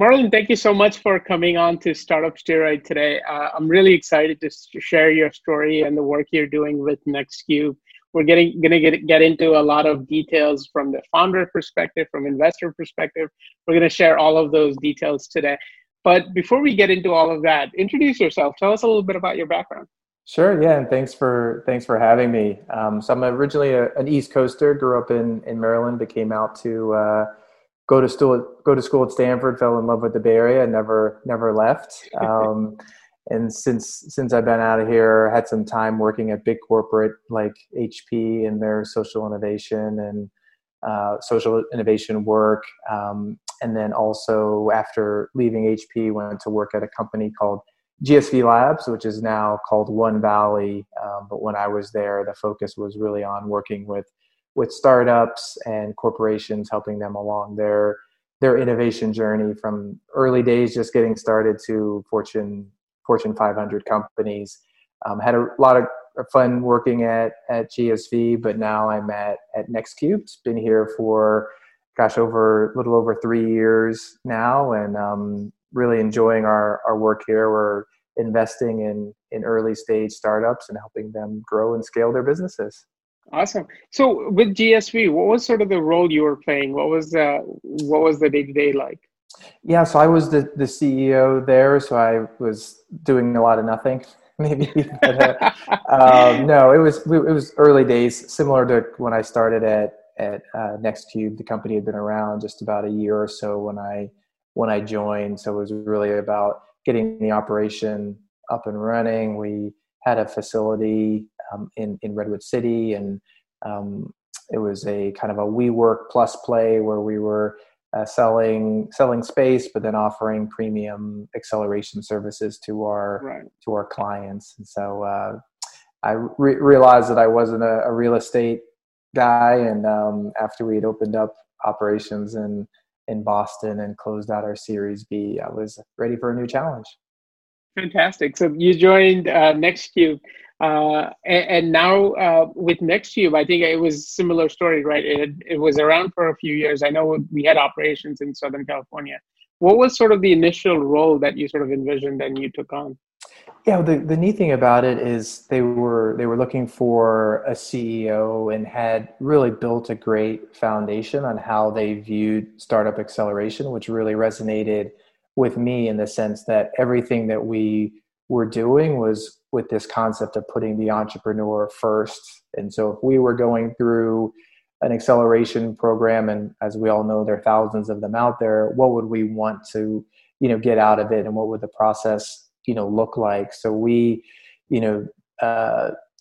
Marlon, thank you so much for coming on to Startup Steroid today. I'm really excited to share your story and the work you're doing with NextCube. We're gonna get into a lot of details from the founder perspective, from investor perspective. We're gonna share all of those details today. But before we get into all of that, introduce yourself. Tell us a little bit about your background. Sure, yeah, and thanks for having me. So I'm originally an East Coaster, grew up in Maryland, but came out to go to school at Stanford, fell in love with the Bay Area, never left. And since I've been out of here, had some time working at big corporate like HP and their social innovation work. And then also after leaving HP, went to work at a company called GSV Labs, which is now called One Valley. But when I was there, the focus was really on working with startups and corporations, helping them along their innovation journey from early days, just getting started, to Fortune 500 companies. Had a lot of fun working at GSV, but now I'm at NextCube. It's been here for, a little over 3 years now, and really enjoying our work here. We're investing in early stage startups and helping them grow and scale their businesses. Awesome. So with GSV, what was sort of the role you were playing? What was the day-to-day like? Yeah, so I was the CEO there, so I was doing a lot of nothing, maybe. But, no, it was early days, similar to when I started at NextCube. The company had been around just about a year or so when I joined, so it was really about getting the operation up and running. We had a facility in Redwood City, and it was a kind of a WeWork plus play where we were selling space, but then offering premium acceleration services to our to our clients. And so I realized that I wasn't a real estate guy. And after we had opened up operations in Boston and closed out our Series B, I was ready for a new challenge. Fantastic. So you joined NextCube. And now with NextCube, I think it was a similar story, right? It was around for a few years. I know we had operations in Southern California. What was sort of the initial role that you sort of envisioned and you took on? Yeah, the neat thing about it is they were looking for a CEO and had really built a great foundation on how they viewed startup acceleration, which really resonated with me in the sense that everything that we were doing was with this concept of putting the entrepreneur first. And so if we were going through an acceleration program, and as we all know, there are thousands of them out there, what would we want to, get out of it, and what would the process, look like? So we,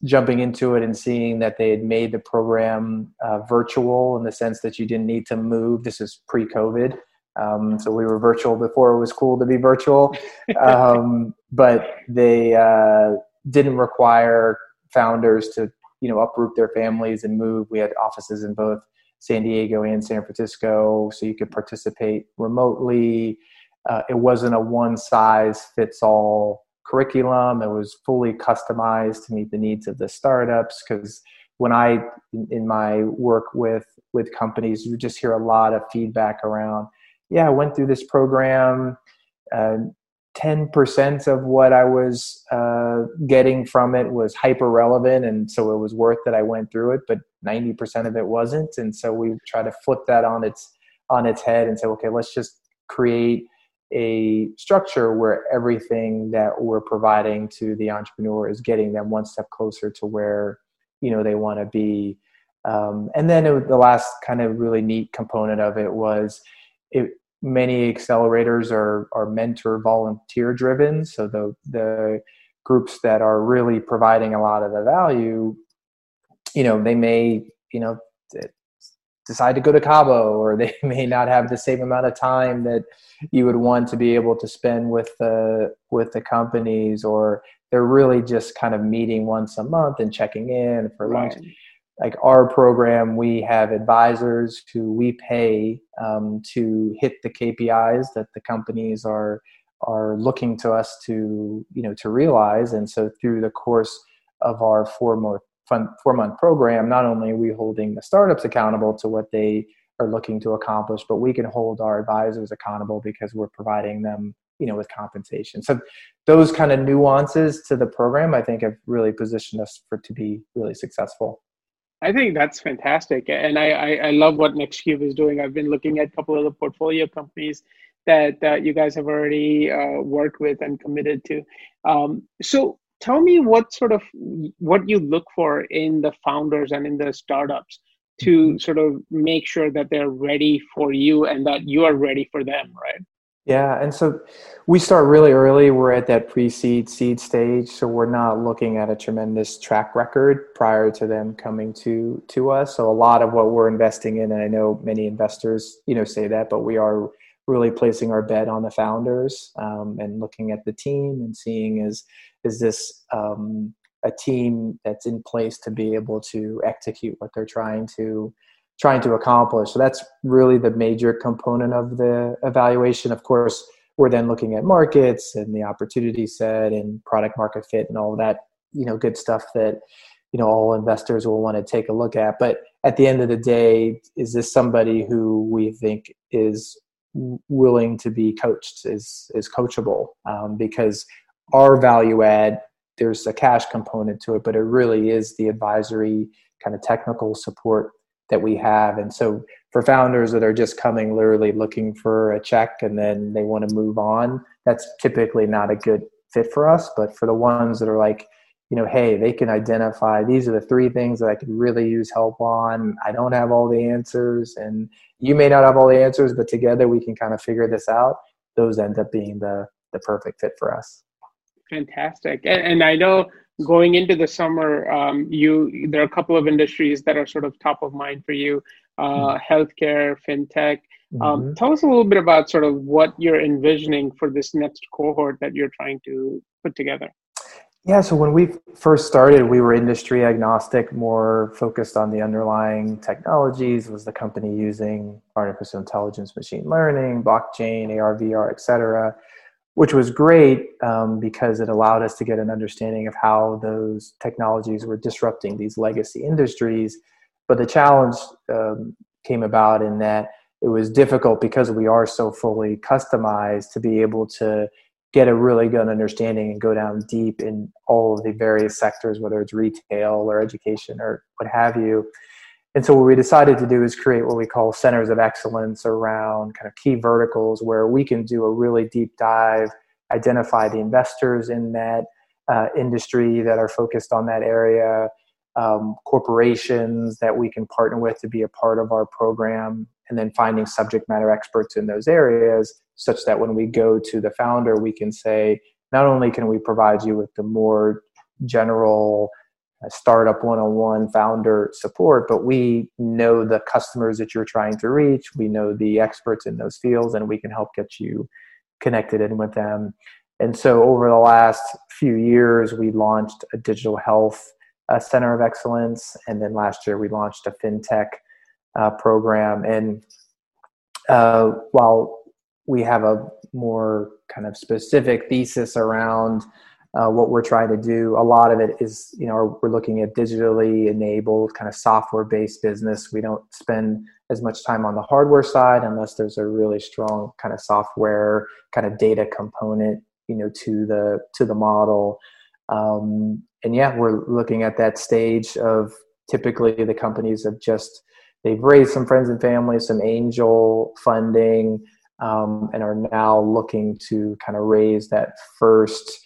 jumping into it and seeing that they had made the program virtual in the sense that you didn't need to move. This is pre-COVID. So we were virtual before it was cool to be virtual, but they didn't require founders to, uproot their families and move. We had offices in both San Diego and San Francisco, so you could participate remotely. It wasn't a one-size-fits-all curriculum. It was fully customized to meet the needs of the startups, because when I, in my work with companies, you just hear a lot of feedback around, yeah, I went through this program, 10% of what I was getting from it was hyper relevant, and so it was worth that I went through it, but 90% of it wasn't. And so we try to flip that on its head and say, okay, let's just create a structure where everything that we're providing to the entrepreneur is getting them one step closer to where, they want to be. And then the last kind of really neat component of it was, many accelerators are mentor volunteer driven. So the groups that are really providing a lot of the value, they may, decide to go to Cabo, or they may not have the same amount of time that you would want to be able to spend with the companies, or they're really just kind of meeting once a month and checking in for lunch. Like our program, we have advisors who we pay to hit the KPIs that the companies are looking to us to to realize. And so through the course of our four-month program, not only are we holding the startups accountable to what they are looking to accomplish, but we can hold our advisors accountable because we're providing them, you know, with compensation. So those kind of nuances to the program, I think, have really positioned us for to be really successful. I think that's fantastic. And I love what NextCube is doing. I've been looking at a couple of the portfolio companies that you guys have already worked with and committed to. So tell me what you look for in the founders and in the startups to sort of make sure that they're ready for you and that you are ready for them, right? Yeah. And so we start really early. We're at that pre-seed, seed stage. So we're not looking at a tremendous track record prior to them coming to us. So a lot of what we're investing in, and I know many investors, you know, say that, but we are really placing our bet on the founders and looking at the team and seeing is this a team that's in place to be able to execute what they're trying to accomplish. So that's really the major component of the evaluation. Of course, we're then looking at markets and the opportunity set and product market fit and all that, you know, good stuff that, you know, all investors will want to take a look at. But at the end of the day, is this somebody who we think is willing to be coached, is coachable? Because our value add, there's a cash component to it, but it really is the advisory kind of technical support that we have. And so for founders that are just coming literally looking for a check and then they want to move on, that's typically not a good fit for us. But for the ones that are like, you know, hey, they can identify these are the three things that I could really use help on. I don't have all the answers and you may not have all the answers, but together we can kind of figure this out. Those end up being the perfect fit for us. Fantastic. And I know going into the summer, there are a couple of industries that are sort of top of mind for you, healthcare, fintech. Tell us a little bit about sort of what you're envisioning for this next cohort that you're trying to put together. Yeah, so when we first started, we were industry agnostic, more focused on the underlying technologies. Was the company using artificial intelligence, machine learning, blockchain, AR, VR, et cetera? Which was great because it allowed us to get an understanding of how those technologies were disrupting these legacy industries. But the challenge came about in that it was difficult because we are so fully customized to be able to get a really good understanding and go down deep in all of the various sectors, whether it's retail or education or what have you. And so what we decided to do is create what we call centers of excellence around kind of key verticals where we can do a really deep dive, identify the investors in that industry that are focused on that area, corporations that we can partner with to be a part of our program, and then finding subject matter experts in those areas such that when we go to the founder, we can say, not only can we provide you with the more general startup one-on-one founder support, but we know the customers that you're trying to reach. We know the experts in those fields, and we can help get you connected in with them. And so over the last few years, we launched a digital health center of excellence. And then last year, we launched a fintech program. And while we have a more kind of specific thesis around what we're trying to do, a lot of it is, you know, we're looking at digitally enabled kind of software-based business. We don't spend as much time on the hardware side unless there's a really strong kind of software, kind of data component, you know, to the model. And yeah, we're looking at that stage of typically the companies have just, they've raised some friends and family, some angel funding, and are now looking to kind of raise that first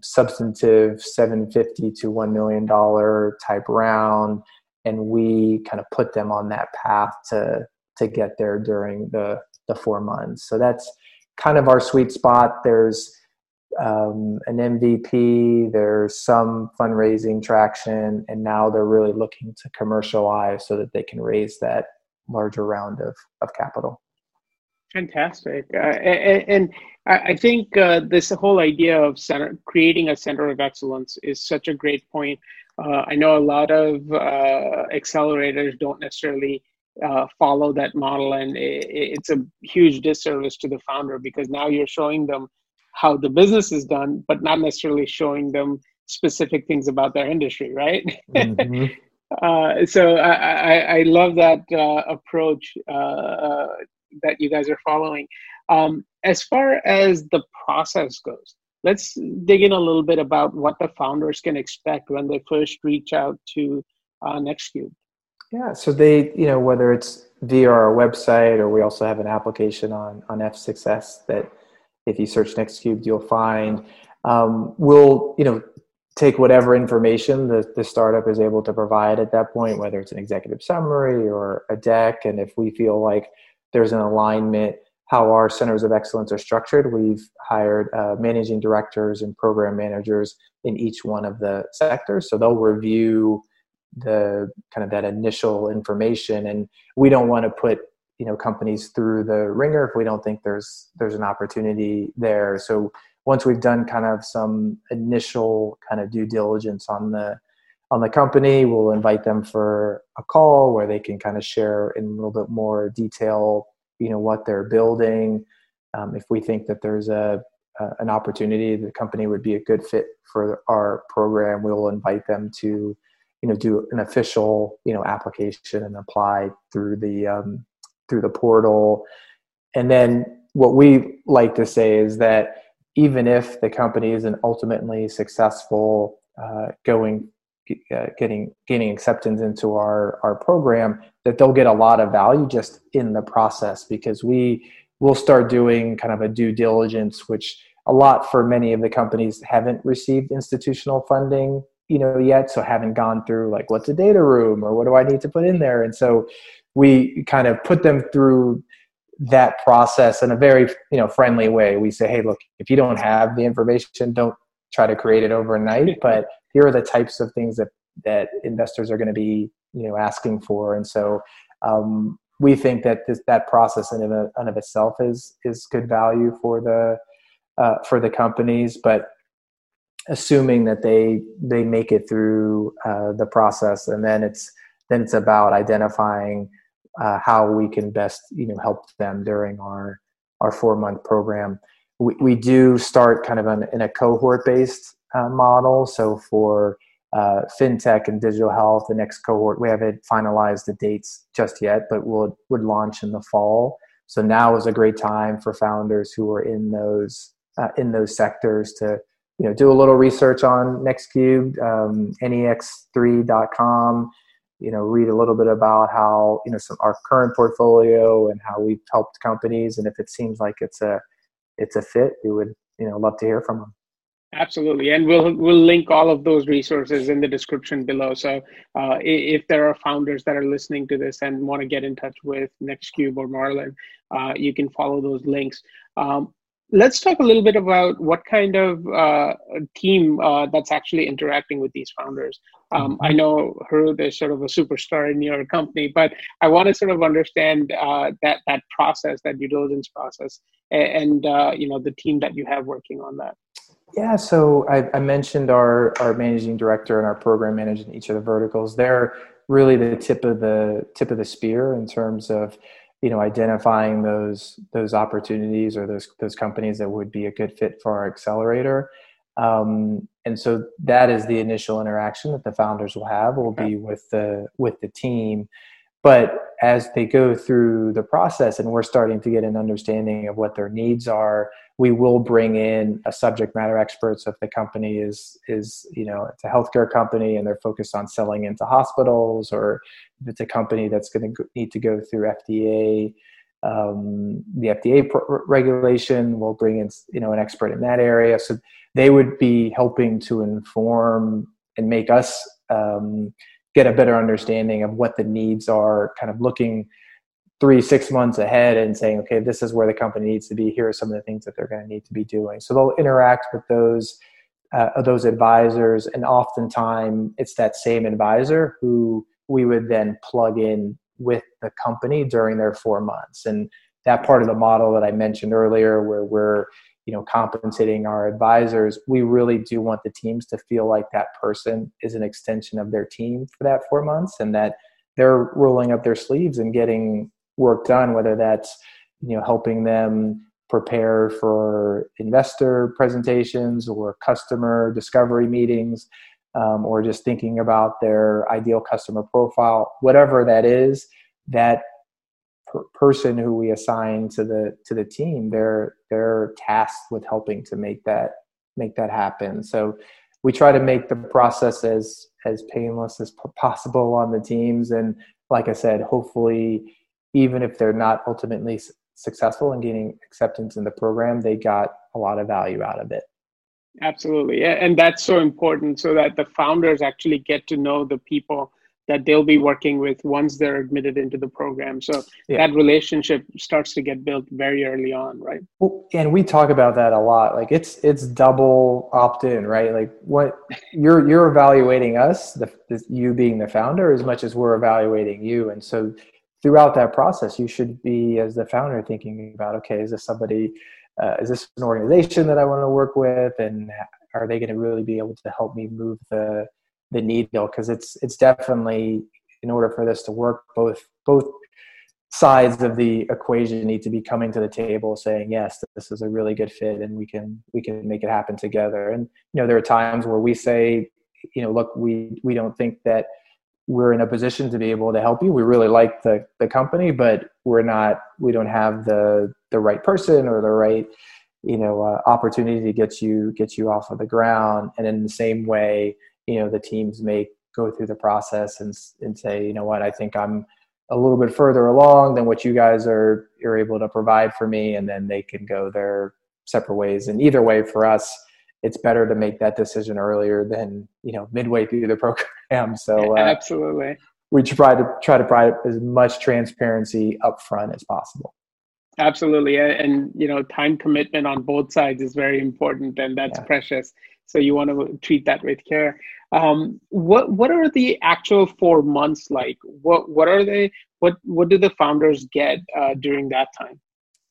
substantive $750 to $1 million type round, and we kind of put them on that path to get there during the 4 months. So that's kind of our sweet spot. There's an MVP, there's some fundraising traction, and now they're really looking to commercialize so that they can raise that larger round of capital. Fantastic. And I think this whole idea of creating a center of excellence is such a great point. I know a lot of accelerators don't necessarily follow that model, and it's a huge disservice to the founder because now you're showing them how the business is done, but not necessarily showing them specific things about their industry, right? Mm-hmm. So I love that approach that you guys are following. As far as the process goes, let's dig in a little bit about what the founders can expect when they first reach out to NextCube. Yeah, so they, you know, whether it's via our website or we also have an application on F6S that if you search NextCube, you'll find, we'll, you know, take whatever information the startup is able to provide at that point, whether it's an executive summary or a deck. And if we feel like there's an alignment, how our centers of excellence are structured, we've hired managing directors and program managers in each one of the sectors. So they'll review the kind of that initial information. And we don't want to put, you know, companies through the ringer if we don't think there's an opportunity there. So once we've done kind of some initial kind of due diligence on the company, we'll invite them for a call where they can kind of share in a little bit more detail, you know, what they're building. If we think that there's an opportunity, the company would be a good fit for our program, we'll invite them to, you know, do an official, you know, application and apply through the portal. And then what we like to say is that even if the company isn't ultimately successful gaining acceptance into our program, that they'll get a lot of value just in the process, because we will start doing kind of a due diligence, which a lot for many of the companies haven't received institutional funding, you know, yet. So haven't gone through like, what's a data room or what do I need to put in there? And so we kind of put them through that process in a very, you know, friendly way. We say, hey, look, if you don't have the information, don't try to create it overnight, but here are the types of things that investors are going to be, you know, asking for. And so we think that that process in and of itself is good value for the companies, but assuming that they make it through the process, and then it's about identifying how we can best, you know, help them during our 4-month program. We do start kind of in a cohort-based model. So for fintech and digital health, the next cohort, we haven't finalized the dates just yet, but would launch in the fall. So now is a great time for founders who are in those sectors to, you know, do a little research on NextCube, nex3.com. you know, read a little bit about how, you know, our current portfolio and how we've helped companies. And if it seems like it's a fit, we would, you know, love to hear from them. Absolutely. And we'll link all of those resources in the description below. So if there are founders that are listening to this and want to get in touch with NextCube or Marlon, you can follow those links. Let's talk a little bit about what kind of team that's actually interacting with these founders. I know Harut is sort of a superstar in your company, but I want to sort of understand that process, that due diligence process, and you know, the team that you have working on that. Yeah, so I mentioned our managing director and our program manager in each of the verticals. They're really the tip of the spear in terms of, you know, identifying those opportunities or those companies that would be a good fit for our accelerator. And so that is the initial interaction that the founders will have, will be with the team. But as they go through the process and we're starting to get an understanding of what their needs are, we will bring in a subject matter expert. So if the company is, you know, it's a healthcare company and they're focused on selling into hospitals, or if it's a company that's going to need to go through FDA, the FDA regulation, we'll bring in, you know, an expert in that area. So they would be helping to inform and make us get a better understanding of what the needs are, kind of looking 3-6 months ahead and saying, okay, this is where the company needs to be. Here are some of the things that they're going to need to be doing. So they'll interact with those advisors. And oftentimes it's that same advisor who we would then plug in with the company during their 4 months. And that part of the model that I mentioned earlier, where we're, you know, compensating our advisors, we really do want the teams to feel like that person is an extension of their team for that 4 months, and that they're rolling up their sleeves and getting work done, whether that's, you know, helping them prepare for investor presentations or customer discovery meetings. or just thinking about their ideal customer profile, whatever that is, that person who we assign to the team, they're tasked with helping to make that happen. So we try to make the process as painless as possible on the teams. And like I said, hopefully, even if they're not ultimately successful in gaining acceptance in the program, they got a lot of value out of it. Absolutely. And that's so important, so that the founders actually get to know the people that they'll be working with once they're admitted into the program. So that relationship starts to get built very early on, right? Well, and we talk about that a lot. Like it's double opt-in, right? Like what you're evaluating us, you being the founder, as much as we're evaluating you. And so throughout that process, you should be, as the founder, thinking about, okay, is this somebody, is this an organization that I want to work with? And are they going to really be able to help me move the needle? Because it's definitely, in order for this to work, both sides of the equation need to be coming to the table saying, yes, this is a really good fit and we can make it happen together. And there are times where we say, look, we don't think that we're in a position to be able to help you. We really like the company, but we don't have the right person or the right opportunity to get you off of the ground. And in the same way, the teams may go through the process and say, you know what, I think I'm a little bit further along than what you guys are able to provide for me. And then they can go their separate ways. And either way, for us, it's better to make that decision earlier than, midway through the program. So absolutely, we try to provide as much transparency upfront as possible. Absolutely. And, time commitment on both sides is very important, and that's precious. So you want to treat that with care. What are the actual 4 months like? What are they? What do the founders get during that time?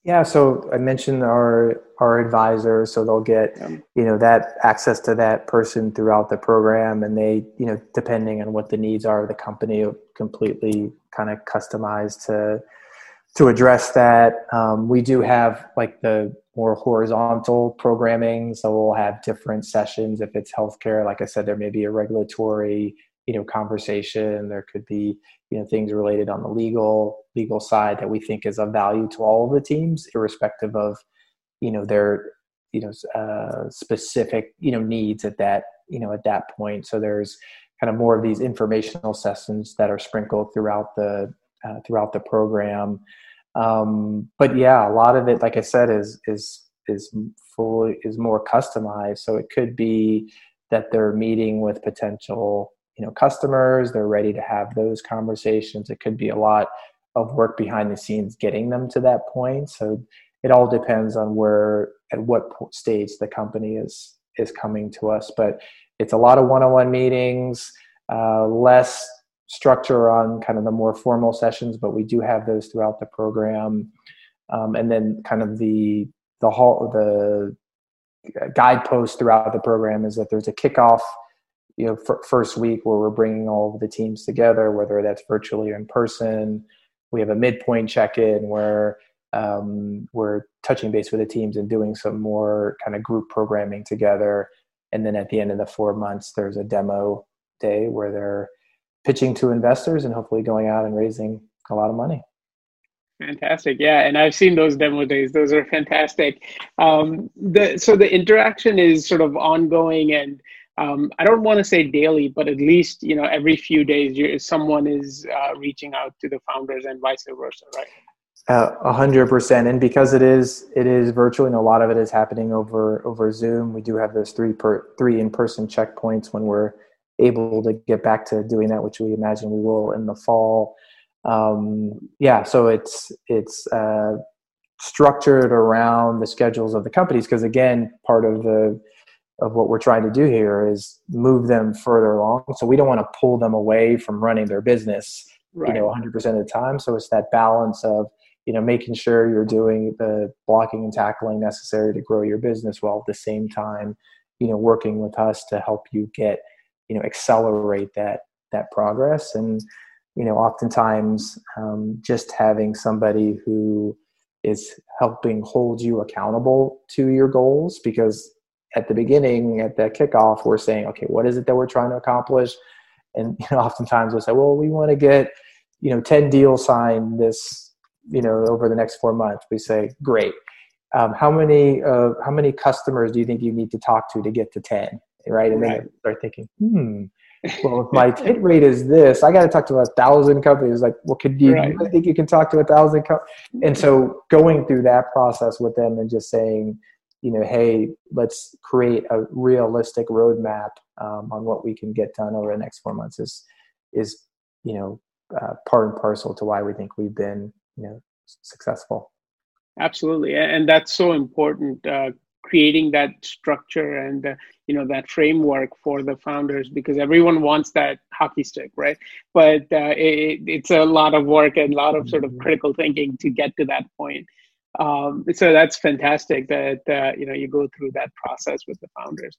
Yeah, so I mentioned our advisor, so they'll get that access to that person throughout the program, and they depending on what the needs are of the company, completely kind of customized to address that. We do have like the more horizontal programming, so we'll have different sessions. If it's healthcare, like I said, there may be a regulatory conversation. There could be things related on the legal side that we think is of value to all of the teams, irrespective of their specific needs at that at that point. So there's kind of more of these informational sessions that are sprinkled throughout the program. But yeah, a lot of it, like I said, is more customized. So it could be that they're meeting with potential customers. They're ready to have those conversations. It could be a lot of work behind the scenes getting them to that point. So it all depends on at what stage the company is coming to us. But it's a lot of one-on-one meetings, less structure on kind of the more formal sessions, but we do have those throughout the program. And then kind of the guidepost throughout the program is that there's a kickoff first week where we're bringing all of the teams together, whether that's virtually or in person. We have a midpoint check-in where we're touching base with the teams and doing some more kind of group programming together. And then at the end of the 4 months, there's a demo day where they're pitching to investors and hopefully going out and raising a lot of money. Fantastic. Yeah. And I've seen those demo days. Those are fantastic. So the interaction is sort of ongoing, and I don't want to say daily, but at least, every few days someone is reaching out to the founders and vice versa, right? 100%. And because it is virtual, and a lot of it is happening over Zoom, we do have those three in-person checkpoints when we're able to get back to doing that, which we imagine we will in the fall. So it's structured around the schedules of the companies, because again, part of what we're trying to do here is move them further along. So we don't want to pull them away from running their business, 100% of the time. So it's that balance of, making sure you're doing the blocking and tackling necessary to grow your business, while at the same time, working with us to help you get, accelerate that progress. And, oftentimes just having somebody who is helping hold you accountable to your goals, because at the beginning, at that kickoff, we're saying, okay, what is it that we're trying to accomplish? And oftentimes we'll say, well, we want to get, 10 deals signed this, over the next 4 months. We say, great. How many customers do you think you need to talk to get to 10? Right. And then I start thinking, well, if my hit rate is this, I got to talk to 1,000 companies. Like, well, could you I think you can talk to 1,000 companies? And so going through that process with them and just saying, hey, let's create a realistic roadmap on what we can get done over the next 4 months is part and parcel to why we think we've been, successful. Absolutely. And that's so important, creating that structure and, that framework for the founders, because everyone wants that hockey stick, right? But it's a lot of work and a lot of sort of critical thinking to get to that point. So that's fantastic that, you go through that process with the founders.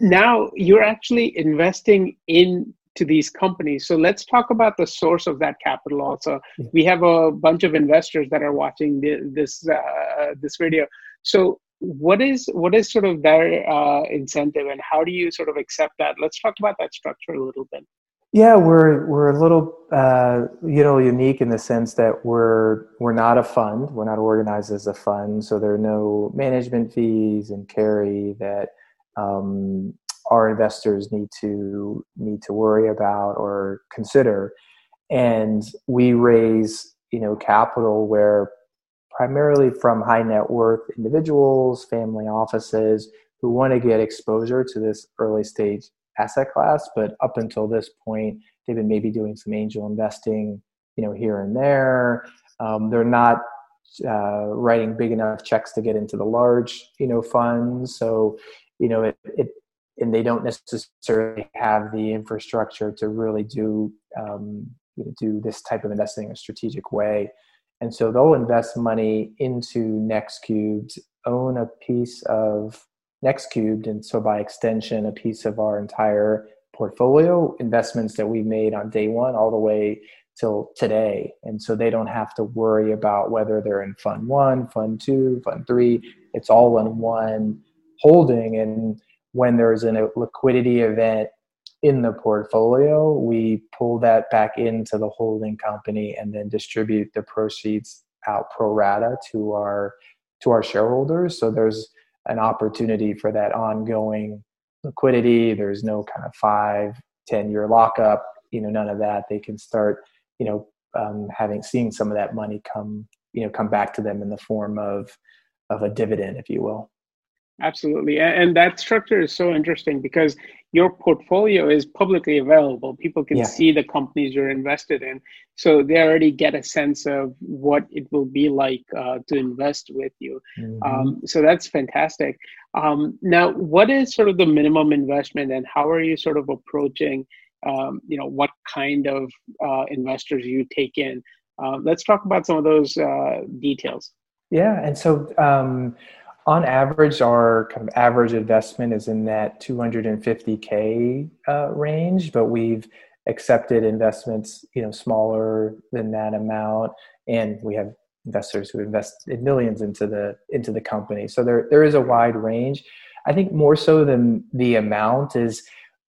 Now you're actually investing into these companies. So let's talk about the source of that capital also. We have a bunch of investors that are watching this video. So what is sort of their incentive, and how do you sort of accept that? Let's talk about that structure a little bit. Yeah, we're a little unique in the sense that we're not a fund. We're not organized as a fund, so there are no management fees and carry that our investors need to worry about or consider. And we raise capital where primarily from high net worth individuals, family offices who want to get exposure to this early stage asset class, but up until this point, they've been maybe doing some angel investing, here and there. They're not writing big enough checks to get into the large, funds. So, and they don't necessarily have the infrastructure to really do this type of investing in a strategic way. And so they'll invest money into NextCube, own a piece of NextCube, and so by extension, a piece of our entire portfolio, investments that we made on day one all the way till today. And so they don't have to worry about whether they're in fund one, fund two, fund three. It's all in one holding. And when there's a liquidity event in the portfolio, we pull that back into the holding company and then distribute the proceeds out pro rata to our shareholders. So there's an opportunity for that ongoing liquidity. There's no kind of 5-10 year lockup, none of that. They can start, seeing some of that money come back to them in the form of a dividend, if you will. Absolutely. And that structure is so interesting because your portfolio is publicly available. People can see the companies you're invested in. So they already get a sense of what it will be like to invest with you. So that's fantastic. Now, what is sort of the minimum investment, and how are you sort of approaching, what kind of investors you take in? Let's talk about some of those details. Yeah. And so, on average, our kind of average investment is in that $250K range, but we've accepted investments, smaller than that amount, and we have investors who invest in millions into the company. So there is a wide range. I think more so than the amount is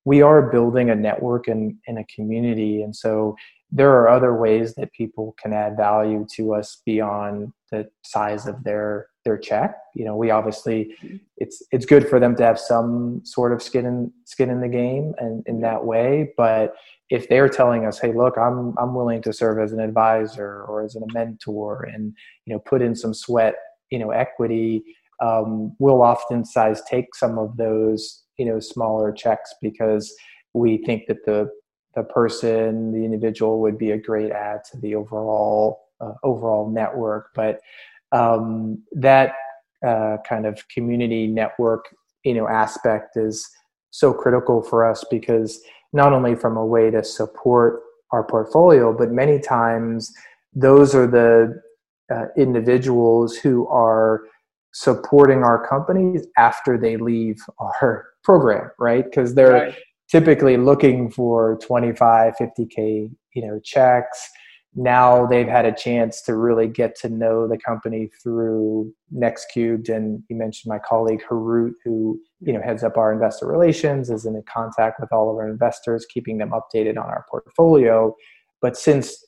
we are building a network and a community, and so there are other ways that people can add value to us beyond the size of their check. We obviously, it's good for them to have some sort of skin in the game and in that way. But if they're telling us, hey, look, I'm willing to serve as an advisor or as a mentor and, put in some sweat, equity, we'll oftentimes take some of those, smaller checks because we think that the person, the individual would be a great add to the overall network. But that kind of community network, aspect is so critical for us because not only from a way to support our portfolio, but many times those are the individuals who are supporting our companies after they leave our program, right? Because they're typically looking for 25, 50K, checks. now they've had a chance to really get to know the company through NextCube. And you mentioned my colleague Harut, who, you know, heads up our investor relations, is in contact with all of our investors, keeping them updated on our portfolio. But since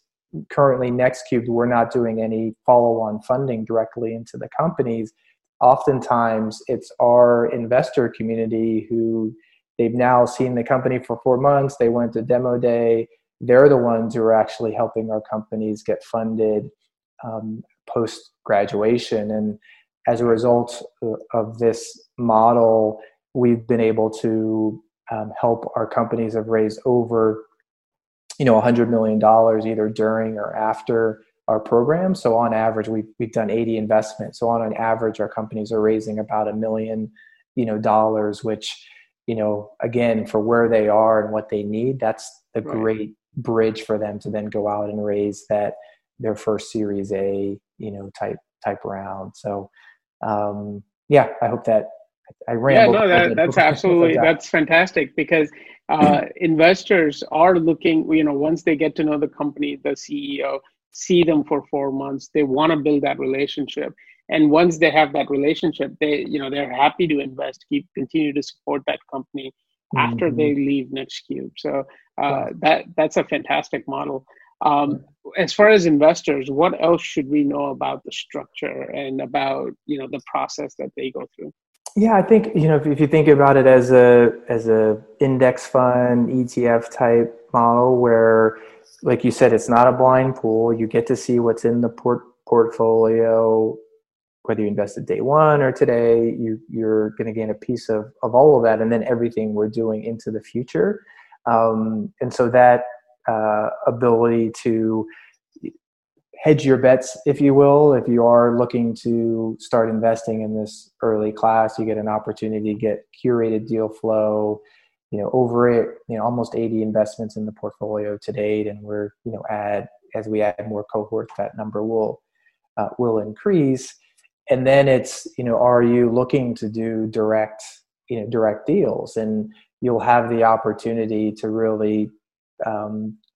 currently NextCube, we're not doing any follow-on funding directly into the companies, oftentimes it's our investor community who, they've now seen the company for 4 months, they went to demo day, they're the ones who are actually helping our companies get funded post-graduation. And as a result of this model, we've been able to help our companies have raised over, $100 million either during or after our program. So on average, we've done 80 investments. So on an average, our companies are raising about $1 million, dollars, which, again, for where they are and what they need, that's a great bridge for them to then go out and raise their first Series A, type round. So, I hope that I rambled. Yeah, no, that's absolutely, that's fantastic, because investors are looking, once they get to know the company, the CEO, see them for 4 months, they want to build that relationship. And once they have that relationship, they, they're happy to invest, continue to support that company after they leave NextCube. So that's a fantastic model. As far as investors, what else should we know about the structure and about, the process that they go through? Yeah, I think, if you think about it as a index fund, ETF type model where, like you said, it's not a blind pool. You get to see what's in the portfolio, whether you invested day one or today, you're going to gain a piece of all of that, and then everything we're doing into the future. And so that ability to hedge your bets, if you will, if you are looking to start investing in this early class, you get an opportunity to get curated deal flow, over it, almost 80 investments in the portfolio to date. And we're, as we add more cohorts, that number will increase. And then it's, are you looking to do direct deals? And you'll have the opportunity to really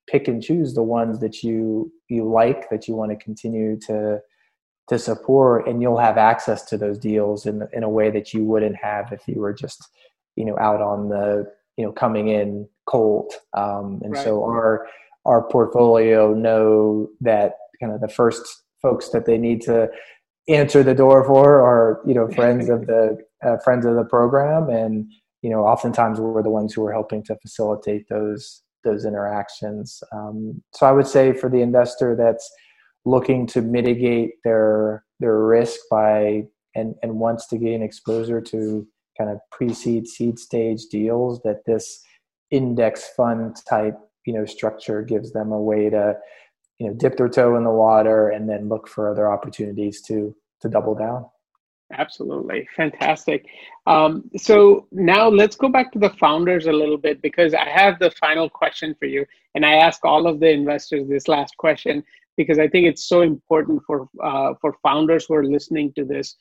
pick and choose the ones that you like, that you want to continue to support, and you'll have access to those deals in a way that you wouldn't have if you were just, out on the, coming in cold. So our portfolio know that kind of the first folks that they need to answer the door for are, friends of the program. And, oftentimes we're the ones who are helping to facilitate those interactions. So I would say for the investor that's looking to mitigate their risk by, and wants to gain exposure to kind of pre-seed, seed stage deals, that this index fund type, structure gives them a way to, dip their toe in the water and then look for other opportunities to double down. Absolutely. Fantastic. So now let's go back to the founders a little bit, because I have the final question for you. And I ask all of the investors this last question, because I think it's so important for founders who are listening to this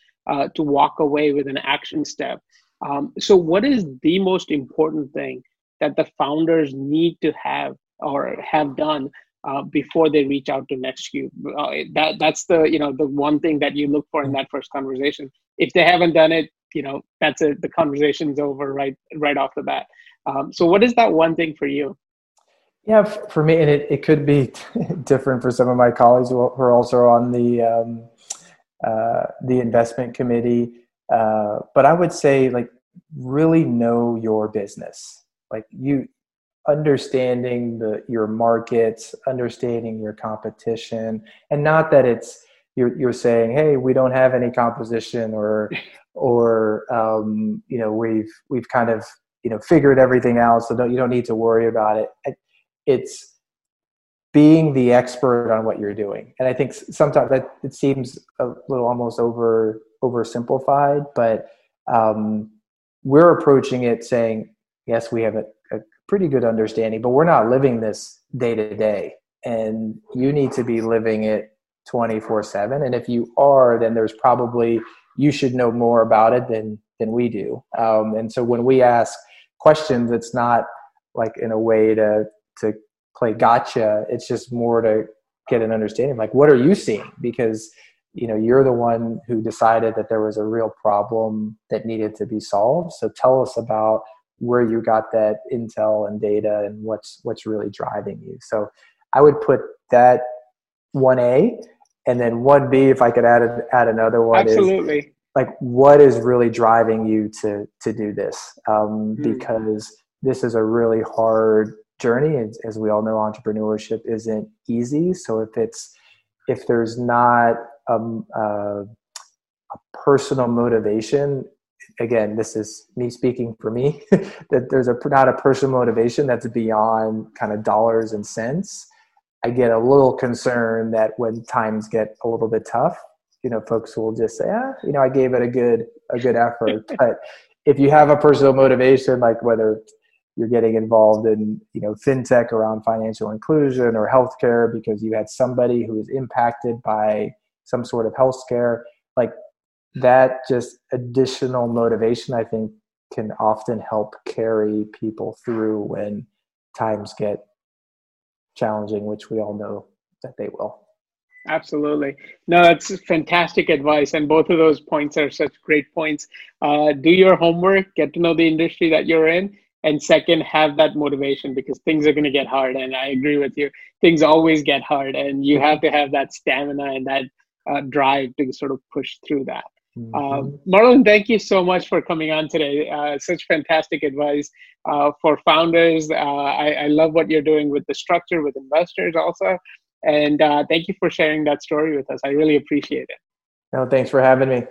to walk away with an action step. So what is the most important thing that the founders need to have or have done before they reach out to NextCube? That's the the one thing that you look for in that first conversation. If they haven't done it, that's it. The conversation's over right off the bat. So what is that one thing for you? Yeah, for me, and it could be different for some of my colleagues who are also on the investment committee. But I would say, really know your business. Understanding your markets, understanding your competition, and not that it's you're saying, hey, we don't have any competition, or we've kind of figured everything out, so you don't need to worry about it. It's being the expert on what you're doing, and I think sometimes that it seems a little almost oversimplified, but we're approaching it saying, yes, we have a pretty good understanding, but we're not living this day to day, and you need to be living it 24/7. And if you are, then there's probably, you should know more about it than we do. And so when we ask questions, it's not in a way to play gotcha. It's just more to get an understanding, like, what are you seeing? Because, you know, you're the one who decided that there was a real problem that needed to be solved. So tell us about where you got that intel and data and what's really driving you. So I would put that 1A, and then 1B, if I could add another one, absolutely, is like, what is really driving you to do this? Because this is a really hard journey. As we all know, entrepreneurship isn't easy. So if there's not a personal motivation, again, this is me speaking for me, that there's not a personal motivation that's beyond kind of dollars and cents, I get a little concerned that when times get a little bit tough, you know, folks will just say, I gave it a good effort. But if you have a personal motivation, like whether you're getting involved in, you know, fintech around financial inclusion or healthcare because you had somebody who was impacted by some sort of healthcare, like that just additional motivation, I think, can often help carry people through when times get challenging, which we all know that they will. Absolutely. No, that's fantastic advice. And both of those points are such great points. Do your homework, get to know the industry that you're in. And second, have that motivation, because things are going to get hard. And I agree with you. Things always get hard, and you have to have that stamina and that drive to sort of push through that. Marlon, thank you so much for coming on today. Such fantastic advice for founders. I love what you're doing with the structure, with investors also. And thank you for sharing that story with us. I really appreciate it. No, thanks for having me.